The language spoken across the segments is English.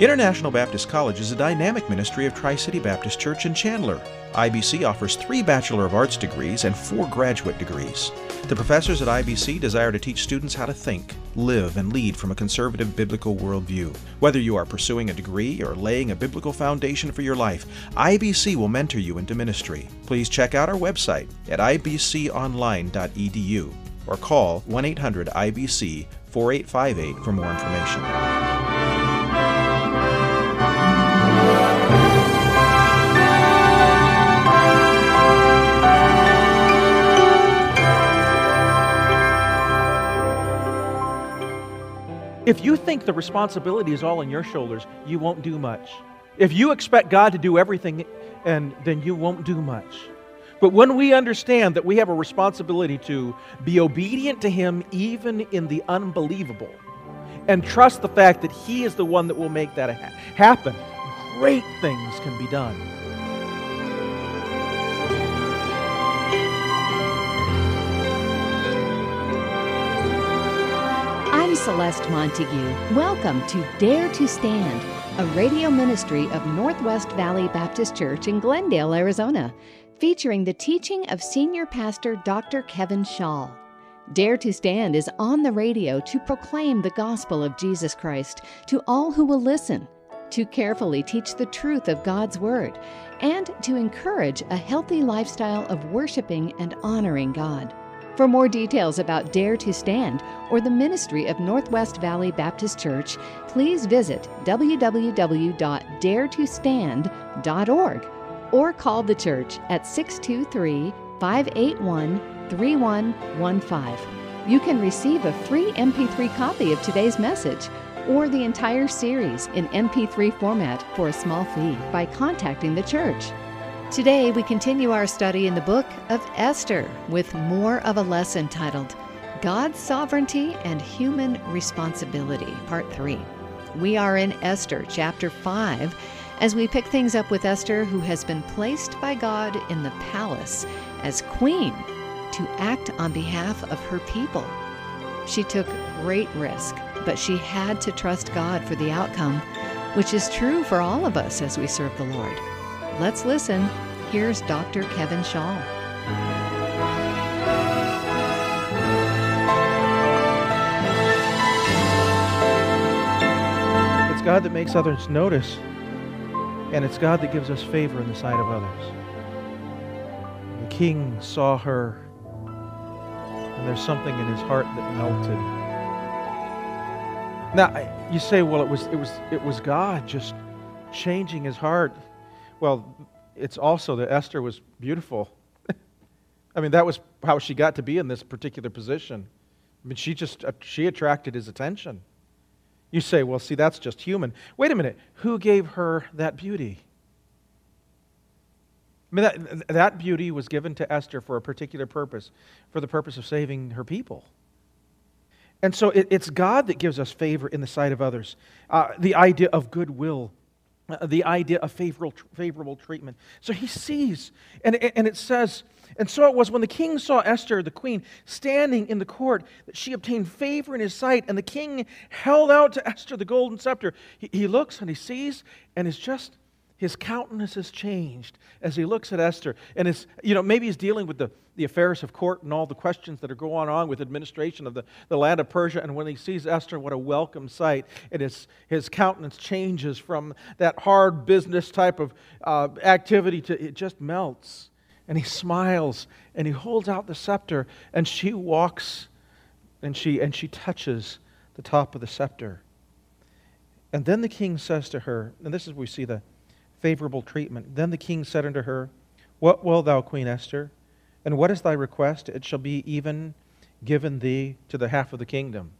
International Baptist College is a dynamic ministry of Tri-City Baptist Church in Chandler. IBC offers 3 Bachelor of Arts degrees and 4 graduate degrees. The professors at IBC desire to teach students how to think, live, and lead from a conservative biblical worldview. Whether you are pursuing a degree or laying a biblical foundation for your life, IBC will mentor you into ministry. Please check out our website at ibconline.edu or call 1-800-IBC-4858 for more information. If you think the responsibility is all on your shoulders, you won't do much. If you expect God to do everything, then you won't do much. But when we understand that we have a responsibility to be obedient to Him even in the unbelievable, and trust the fact that He is the one that will make that happen, great things can be done. I'm Celeste Montague. Welcome to Dare to Stand, a radio ministry of Northwest Valley Baptist Church in Glendale, Arizona, featuring the teaching of Senior Pastor Dr. Kevin Shaw. Dare to Stand is on the radio to proclaim the gospel of Jesus Christ to all who will listen, to carefully teach the truth of God's Word, and to encourage a healthy lifestyle of worshiping and honoring God. For more details about Dare to Stand or the ministry of Northwest Valley Baptist Church, please visit www.daretostand.org or call the church at 623-581-3115. You can receive a free MP3 copy of today's message or the entire series in MP3 format for a small fee by contacting the church. Today, we continue our study in the book of Esther with more of a lesson titled God's Sovereignty and Human Responsibility, Part 3. We are in Esther, Chapter 5, as we pick things up with Esther, who has been placed by God in the palace as queen to act on behalf of her people. She took great risk, but she had to trust God for the outcome, which is true for all of us as we serve the Lord. Let's listen. Here's Dr. Kevin Shaw. It's God that makes others notice, and it's God that gives us favor in the sight of others. The king saw her, and there's something in his heart that melted. Now, you say, well, it was God just changing his heart. Well, it's also that Esther was beautiful. I mean, that was how she got to be in this particular position. I mean, she attracted his attention. You say, well, see, that's just human. Wait a minute. Who gave her that beauty? I mean, that beauty was given to Esther for a particular purpose, for the purpose of saving her people. And so it's God that gives us favor in the sight of others. The idea of goodwill, the idea of favorable treatment. So he sees, and it says, and so it was when the king saw Esther, the queen, standing in the court, that she obtained favor in his sight, and the king held out to Esther the golden scepter. He looks and he sees, and it's just, his countenance has changed as he looks at Esther. And it's, you know, maybe he's dealing with the affairs of court and all the questions that are going on with administration of the land of Persia. And when he sees Esther, what a welcome sight. And his countenance changes from that hard business type of activity to it just melts. And he smiles and he holds out the scepter, and she walks and she touches the top of the scepter. And then the king says to her, and this is where we see the favorable treatment. Then the king said unto her, What will thou, Queen Esther? And what is thy request? It shall be even given thee to the half of the kingdom.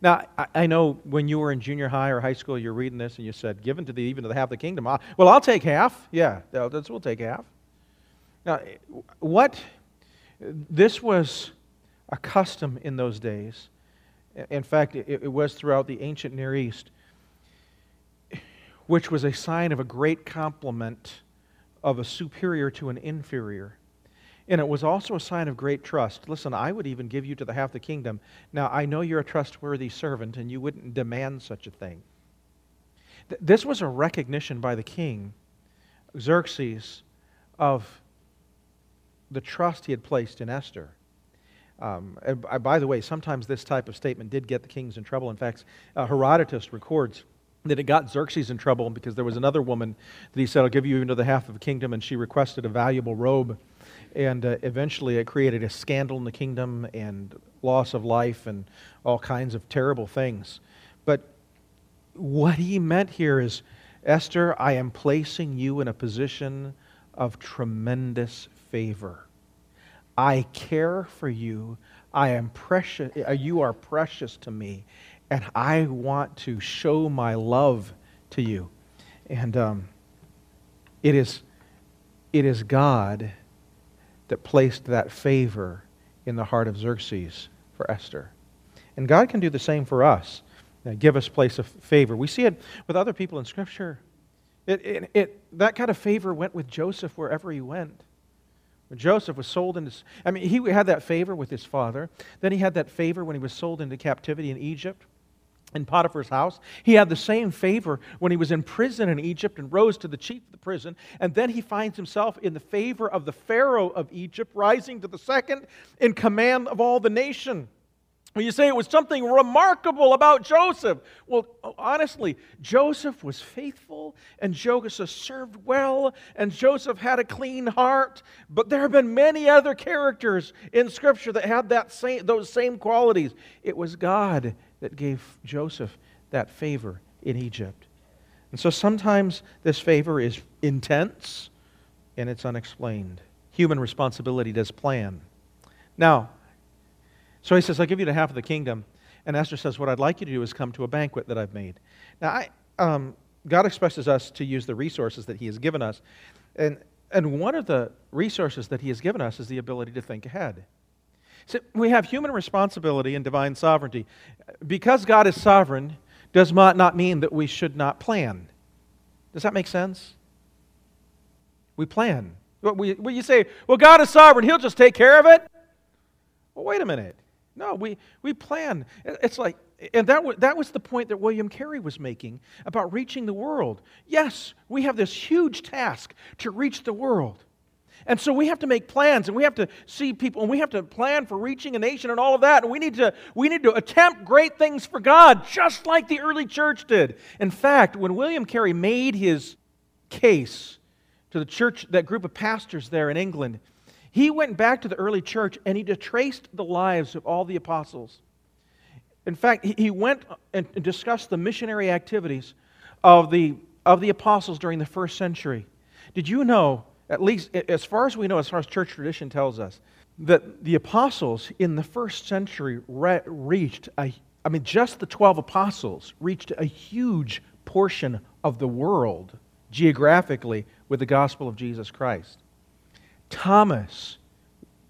Now, I know when you were in junior high or high school, you're reading this and you said, given to thee even to the half of the kingdom. Well, I'll take half. Yeah, we'll take half. Now, this was a custom in those days. In fact, it was throughout the ancient Near East, which was a sign of a great compliment of a superior to an inferior. And it was also a sign of great trust. Listen, I would even give you to the half the kingdom. Now, I know you're a trustworthy servant, and you wouldn't demand such a thing. This was a recognition by the king, Xerxes, of the trust he had placed in Esther. By the way, sometimes this type of statement did get the kings in trouble. In fact, Herodotus records that it got Xerxes in trouble because there was another woman that he said, I'll give you even to the half of a kingdom, and she requested a valuable robe. And eventually it created a scandal in the kingdom and loss of life and all kinds of terrible things. But what he meant here is, Esther, I am placing you in a position of tremendous favor. I care for you. I am precious. You are precious to me, and I want to show my love to you. And it is God that placed that favor in the heart of Xerxes for Esther. And God can do the same for us. Now, give us place of favor. We see it with other people in Scripture. That kind of favor went with Joseph wherever he went. When Joseph was sold into... I mean, he had that favor with his father. Then he had that favor when he was sold into captivity in Egypt, in Potiphar's house. He had the same favor when he was in prison in Egypt and rose to the chief of the prison. And then he finds himself in the favor of the Pharaoh of Egypt, rising to the second in command of all the nation. Well, you say it was something remarkable about Joseph. Well, honestly, Joseph was faithful, and Joseph served well, and Joseph had a clean heart. But there have been many other characters in Scripture that had those same qualities. It was God that gave Joseph that favor in Egypt. And so sometimes this favor is intense, and it's unexplained. Human responsibility does plan. Now, so he says, I'll give you the half of the kingdom. And Esther says, what I'd like you to do is come to a banquet that I've made. Now, God expects us to use the resources that he has given us. And one of the resources that he has given us is the ability to think ahead. So we have human responsibility and divine sovereignty. Because God is sovereign does not mean that we should not plan. Does that make sense? We plan. Well, you say, well, God is sovereign. He'll just take care of it. Well, wait a minute. No, we plan. It's like, and that was the point that William Carey was making about reaching the world. Yes, we have this huge task to reach the world. And so we have to make plans, and we have to see people, and we have to plan for reaching a nation and all of that. And we need to attempt great things for God, just like the early church did. In fact, when William Carey made his case to the church, that group of pastors there in England, he went back to the early church and he traced the lives of all the apostles. In fact, he went and discussed the missionary activities of the apostles during the first century. Did you know, at least as far as we know, as far as church tradition tells us, that the apostles in the first century just the 12 apostles reached a huge portion of the world geographically with the gospel of Jesus Christ. Thomas,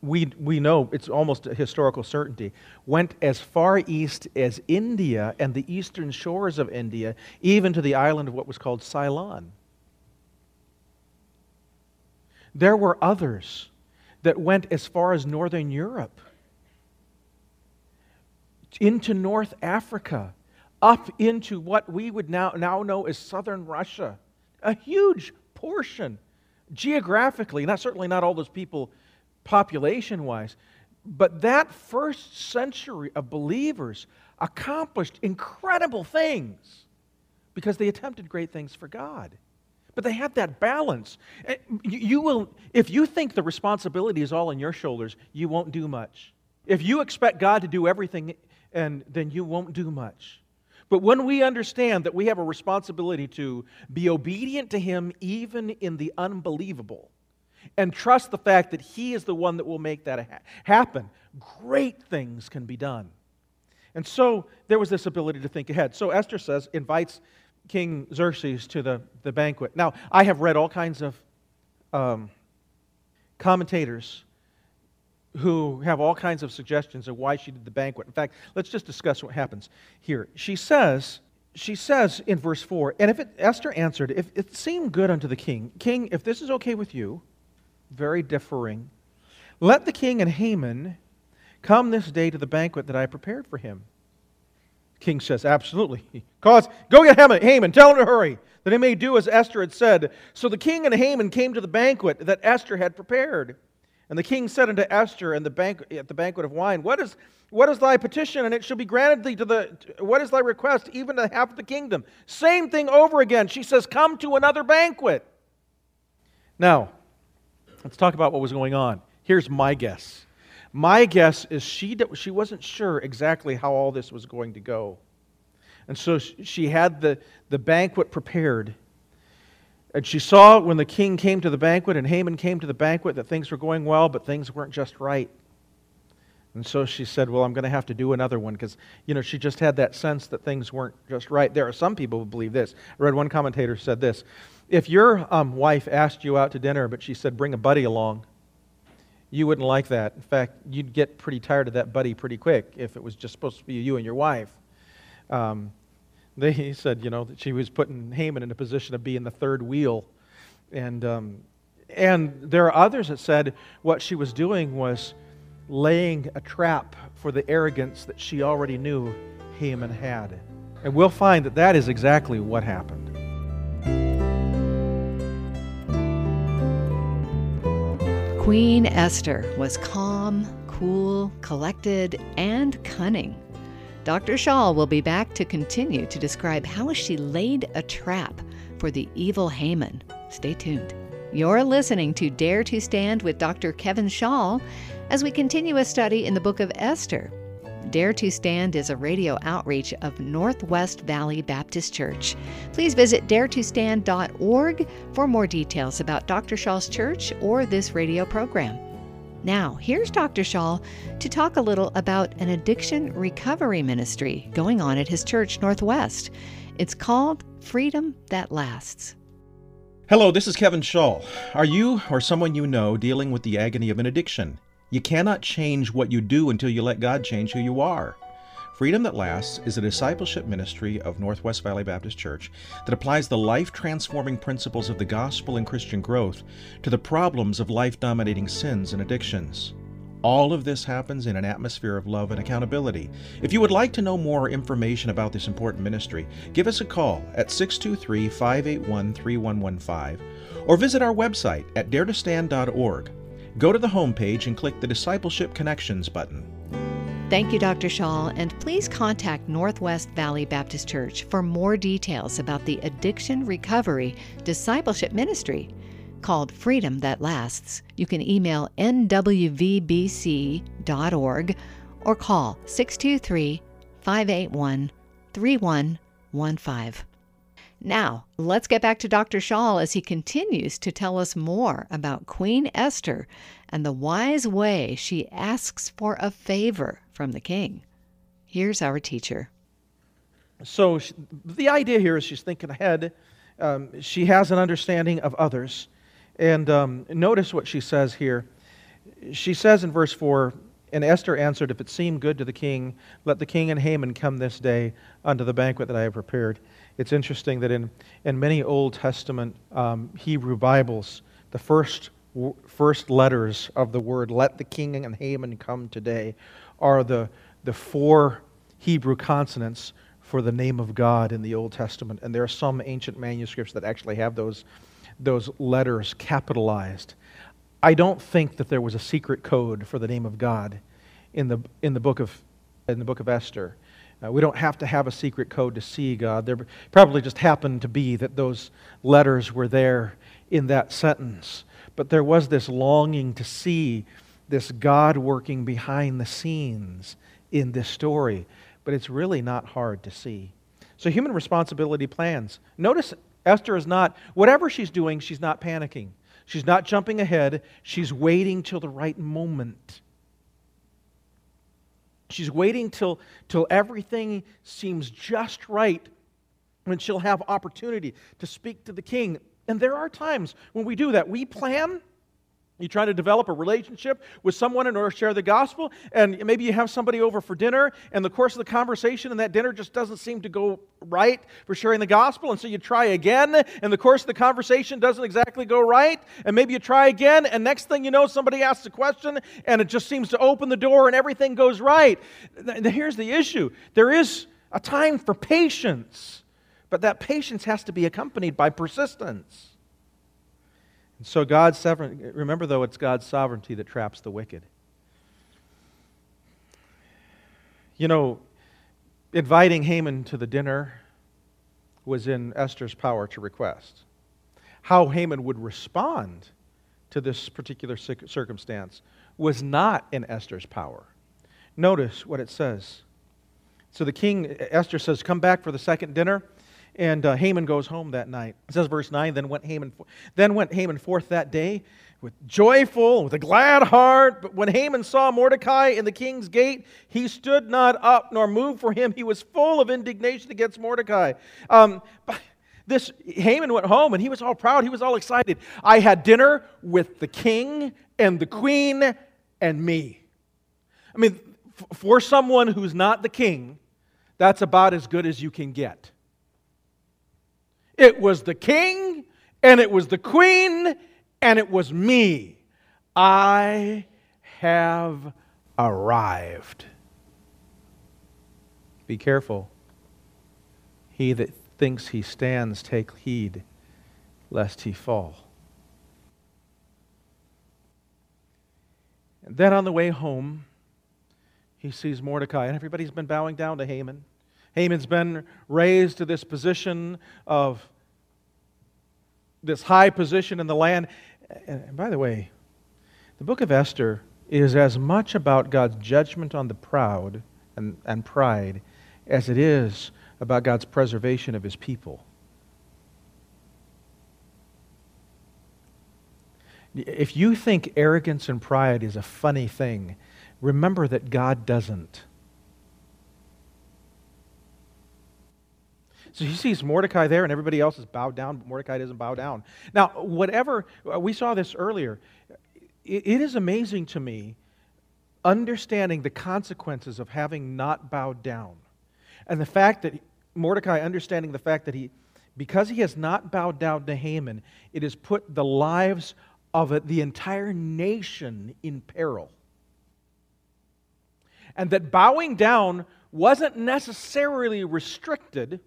we know it's almost a historical certainty, went as far east as India and the eastern shores of India, even to the island of what was called Ceylon. There were others that went as far as northern Europe, into North Africa, up into what we would now know as southern Russia. A huge portion geographically, certainly not all those people population-wise, but that first century of believers accomplished incredible things because they attempted great things for God. But they had that balance. If you think the responsibility is all on your shoulders, you won't do much. If you expect God to do everything, then you won't do much. But when we understand that we have a responsibility to be obedient to Him even in the unbelievable and trust the fact that He is the one that will make that happen, great things can be done. And so there was this ability to think ahead. So Esther says, invites King Xerxes to the banquet. Now, I have read all kinds of commentators who have all kinds of suggestions of why she did the banquet. In fact, let's just discuss what happens here. She says in verse 4, and Esther answered, if it seemed good unto the king, if this is okay with you, very differing, let the king and Haman come this day to the banquet that I prepared for him. king says, absolutely. Cause, go get Haman, tell him to hurry, that he may do as Esther had said. So the king and Haman came to the banquet that Esther had prepared. And the king said unto Esther at the banquet of wine, What is thy petition? And it shall be granted thee what is thy request, even to half of the kingdom? Same thing over again. She says, come to another banquet. Now, let's talk about what was going on. Here's my guess. My guess is she wasn't sure exactly how all this was going to go. And so she had the banquet prepared. And she saw when the king came to the banquet and Haman came to the banquet that things were going well, but things weren't just right. And so she said, well, I'm going to have to do another one because, she just had that sense that things weren't just right. There are some people who believe this. I read one commentator said this. If your wife asked you out to dinner, but she said, bring a buddy along, you wouldn't like that. In fact, you'd get pretty tired of that buddy pretty quick if it was just supposed to be you and your wife. He said, that she was putting Haman in a position of being the third wheel. And there are others that said what she was doing was laying a trap for the arrogance that she already knew Haman had. And we'll find that that is exactly what happened. Queen Esther was calm, cool, collected, and cunning. Dr. Shaw will be back to continue to describe how she laid a trap for the evil Haman. Stay tuned. You're listening to Dare to Stand with Dr. Kevin Shaw as we continue a study in the book of Esther. Dare to Stand is a radio outreach of Northwest Valley Baptist Church. Please visit daretostand.org for more details about Dr. Shaw's church or this radio program. Now, here's Dr. Shaw to talk a little about an addiction recovery ministry going on at his church, Northwest. It's called Freedom That Lasts. Hello, this is Kevin Shaw. Are you or someone you know dealing with the agony of an addiction? You cannot change what you do until you let God change who you are. Freedom That Lasts is a discipleship ministry of Northwest Valley Baptist Church that applies the life-transforming principles of the gospel and Christian growth to the problems of life-dominating sins and addictions. All of this happens in an atmosphere of love and accountability. If you would like to know more information about this important ministry, give us a call at 623-581-3115 or visit our website at daretostand.org. Go to the homepage and click the Discipleship Connections button. Thank you, Dr. Shaw, and please contact Northwest Valley Baptist Church for more details about the Addiction Recovery Discipleship Ministry called Freedom That Lasts. You can email nwvbc.org or call 623-581-3115. Now, let's get back to Dr. Shaw as he continues to tell us more about Queen Esther and the wise way she asks for a favor from the king. Here's our teacher. So the idea here is she's thinking ahead. She has an understanding of others. And notice what she says here. She says in verse 4, And Esther answered, If it seem good to the king, let the king and Haman come this day unto the banquet that I have prepared. It's interesting that in many Old Testament Hebrew Bibles, the first letters of the word, let the king and Haman come today, are the four Hebrew consonants for the name of God in the Old Testament. And there are some ancient manuscripts that actually have those letters capitalized. I don't think that there was a secret code for the name of God in the book of Esther. We don't have to have a secret code to see God. There probably just happened to be that those letters were there in that sentence. But there was this longing to see this God working behind the scenes in this story. But it's really not hard to see. So human responsibility plans. Notice Esther is not, whatever she's doing, she's not panicking. She's not jumping ahead. She's waiting till the right moment. She's waiting till everything seems just right when she'll have opportunity to speak to the king. And there are times when we do that. We plan. You try to develop a relationship with someone in order to share the gospel. And maybe you have somebody over for dinner. And the course of the conversation and that dinner just doesn't seem to go right for sharing the gospel. And so you try again. And the course of the conversation doesn't exactly go right. And maybe you try again. And next thing you know, somebody asks a question. And it just seems to open the door and everything goes right. Here's the issue. There is a time for patience, but that patience has to be accompanied by persistence. And so God's sovereignty, remember though, it's God's sovereignty that traps the wicked. You know, inviting Haman to the dinner was in Esther's power to request. How Haman would respond to this particular circumstance was not in Esther's power. Notice what it says. So the king, Esther says, come back for the second dinner, and Haman goes home that night. It says, verse 9, then went Haman forth that day with joyful, with a glad heart. But when Haman saw Mordecai in the king's gate, he stood not up nor moved for him. He was full of indignation against Mordecai. Haman went home, and he was all proud. He was all excited. I had dinner with the king and the queen and me. I mean, for someone who's not the king, that's about as good as you can get. It was the king, and it was the queen, and it was me. I have arrived. Be careful. He that thinks he stands, take heed, lest he fall. And then on the way home, he sees Mordecai, and everybody's been bowing down to Haman. Haman's been raised to this position of this high position in the land. And by the way, the book of Esther is as much about God's judgment on the proud and pride as it is about God's preservation of his people. If you think arrogance and pride is a funny thing, remember that God doesn't. So he sees Mordecai there, and everybody else is bowed down, but Mordecai doesn't bow down. Now, whatever, we saw this earlier, it is amazing to me understanding the consequences of having not bowed down. And the fact that Mordecai, understanding the fact that because he has not bowed down to Haman, it has put the lives of the entire nation in peril. And that bowing down wasn't necessarily restricted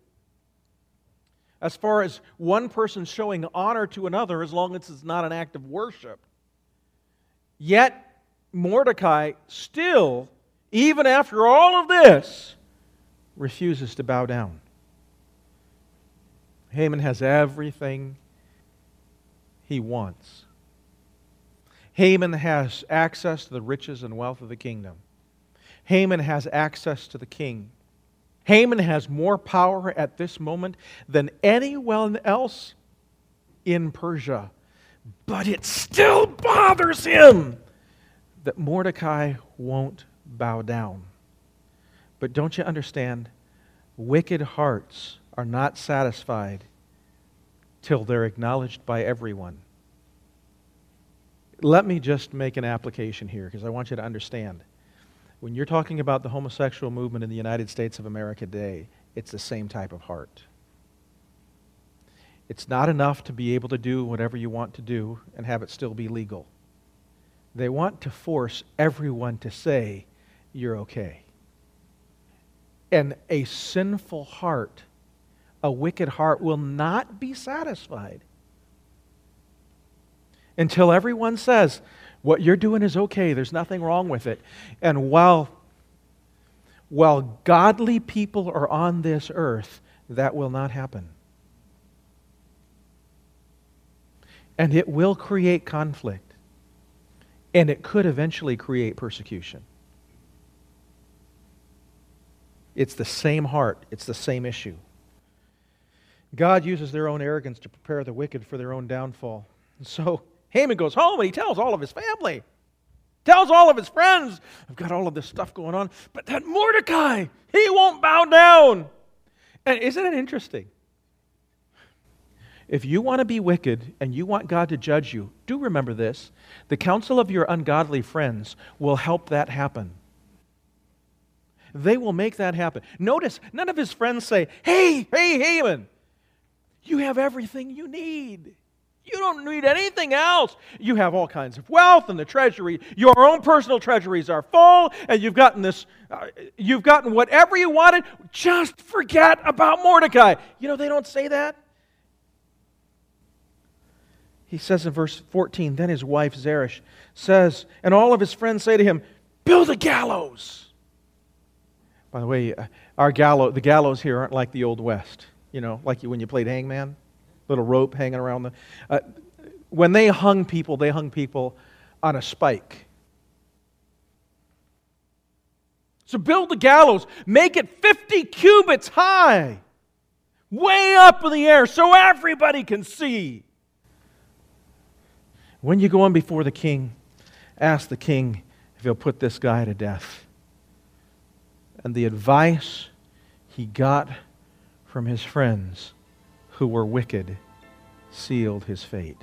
as far as one person showing honor to another, as long as it's not an act of worship. Yet, Mordecai still, even after all of this, refuses to bow down. Haman has everything he wants. Haman has access to the riches and wealth of the kingdom. Haman has access to the king. Haman has more power at this moment than anyone else in Persia. But it still bothers him that Mordecai won't bow down. But don't you understand? Wicked hearts are not satisfied till they're acknowledged by everyone. Let me just make an application here, because I want you to understand. When you're talking about the homosexual movement in the United States of America today, it's the same type of heart. It's not enough to be able to do whatever you want to do and have it still be legal. They want to force everyone to say, you're okay. And a sinful heart, a wicked heart, will not be satisfied until everyone says, what you're doing is okay, there's nothing wrong with it. And while godly people are on this earth, that will not happen. And it will create conflict. And it could eventually create persecution. It's the same heart. It's the same issue. God uses their own arrogance to prepare the wicked for their own downfall. And so Haman goes home and he tells all of his family, tells all of his friends, I've got all of this stuff going on, but that Mordecai, he won't bow down. And isn't it interesting? If you want to be wicked and you want God to judge you, do remember this. The counsel of your ungodly friends will help that happen. They will make that happen. Notice, none of his friends say, hey, Haman, you have everything you need. You don't need anything else. You have all kinds of wealth and the treasury. Your own personal treasuries are full, and you've gotten this. You've gotten whatever you wanted. Just forget about Mordecai. You know, they don't say that. He says in verse 14, then his wife Zeresh says, and all of his friends say to him, build a gallows. By the way, the gallows here aren't like the Old West. You know, like when you played hangman. Little rope hanging around them. When they hung people on a spike. So build the gallows. Make it 50 cubits high. Way up in the air so everybody can see. When you go on before the king, ask the king if he'll put this guy to death. And the advice he got from his friends who were wicked sealed his fate.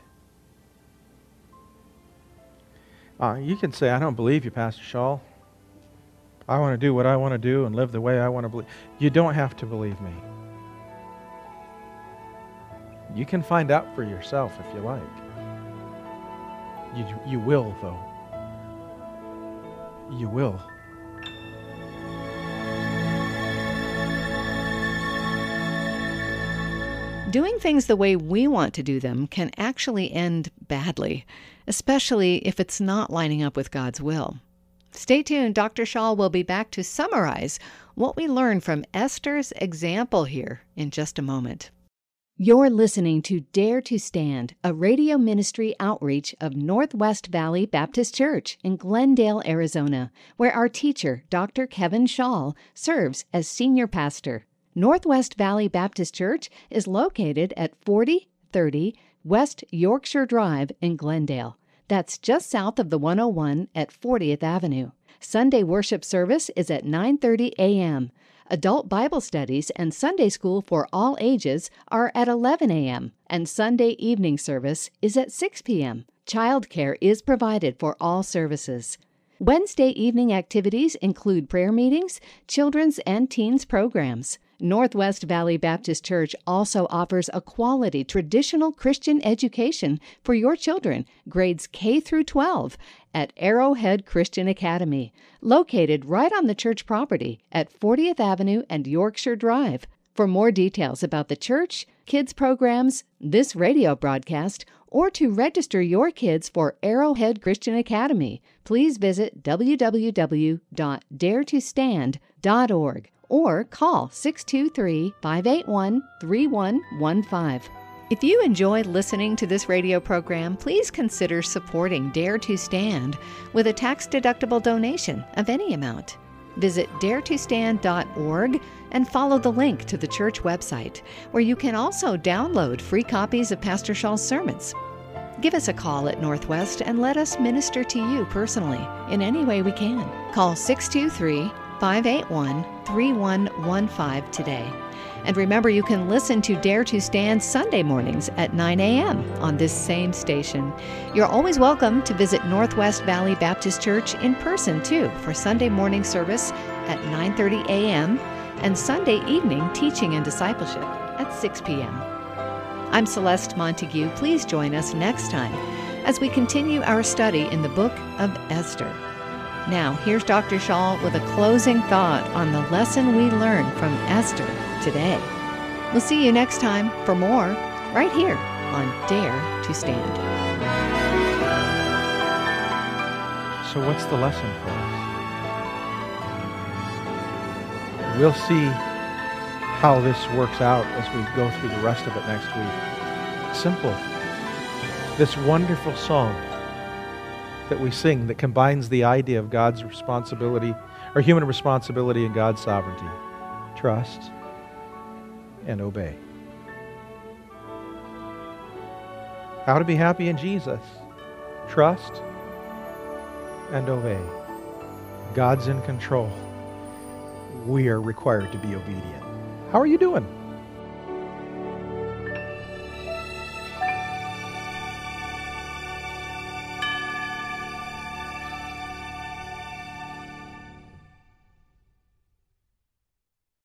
You can say, I don't believe you, Pastor Shaw. I want to do what I want to do and live the way I want to believe. You don't have to believe me. You can find out for yourself if you like. You will, though. You will. Doing things the way we want to do them can actually end badly, especially if it's not lining up with God's will. Stay tuned. Dr. Shaw will be back to summarize what we learned from Esther's example here in just a moment. You're listening to Dare to Stand, a radio ministry outreach of Northwest Valley Baptist Church in Glendale, Arizona, where our teacher, Dr. Kevin Shaw, serves as senior pastor. Northwest Valley Baptist Church is located at 4030 West Yorkshire Drive in Glendale. That's just south of the 101 at 40th Avenue. Sunday worship service is at 9:30 a.m. Adult Bible studies and Sunday school for all ages are at 11 a.m. and Sunday evening service is at 6 p.m. Childcare is provided for all services. Wednesday evening activities include prayer meetings, children's and teens programs. Northwest Valley Baptist Church also offers a quality traditional Christian education for your children, grades K through 12, at Arrowhead Christian Academy, located right on the church property at 40th Avenue and Yorkshire Drive. For more details about the church, kids programs, this radio broadcast, or to register your kids for Arrowhead Christian Academy, please visit www.daretostand.org. or call 623-581-3115. If you enjoy listening to this radio program, please consider supporting Dare to Stand with a tax-deductible donation of any amount. Visit daretostand.org and follow the link to the church website, where you can also download free copies of Pastor Shaw's sermons. Give us a call at Northwest and let us minister to you personally in any way we can. Call 623-581-3115 today. And remember, you can listen to Dare to Stand Sunday mornings at 9 a.m. on this same station. You're always welcome to visit Northwest Valley Baptist Church in person, too, for Sunday morning service at 9:30 a.m. and Sunday evening teaching and discipleship at 6 p.m. I'm Celeste Montague. Please join us next time as we continue our study in the book of Esther. Now, here's Dr. Shaw with a closing thought on the lesson we learned from Esther today. We'll see you next time for more right here on Dare to Stand. So what's the lesson for us? We'll see how this works out as we go through the rest of it next week. Simple. This wonderful song that we sing that combines the idea of God's responsibility, or human responsibility, and God's sovereignty. Trust and obey. How to be happy in Jesus. Trust and obey. God's in control. We are required to be obedient. How are you doing?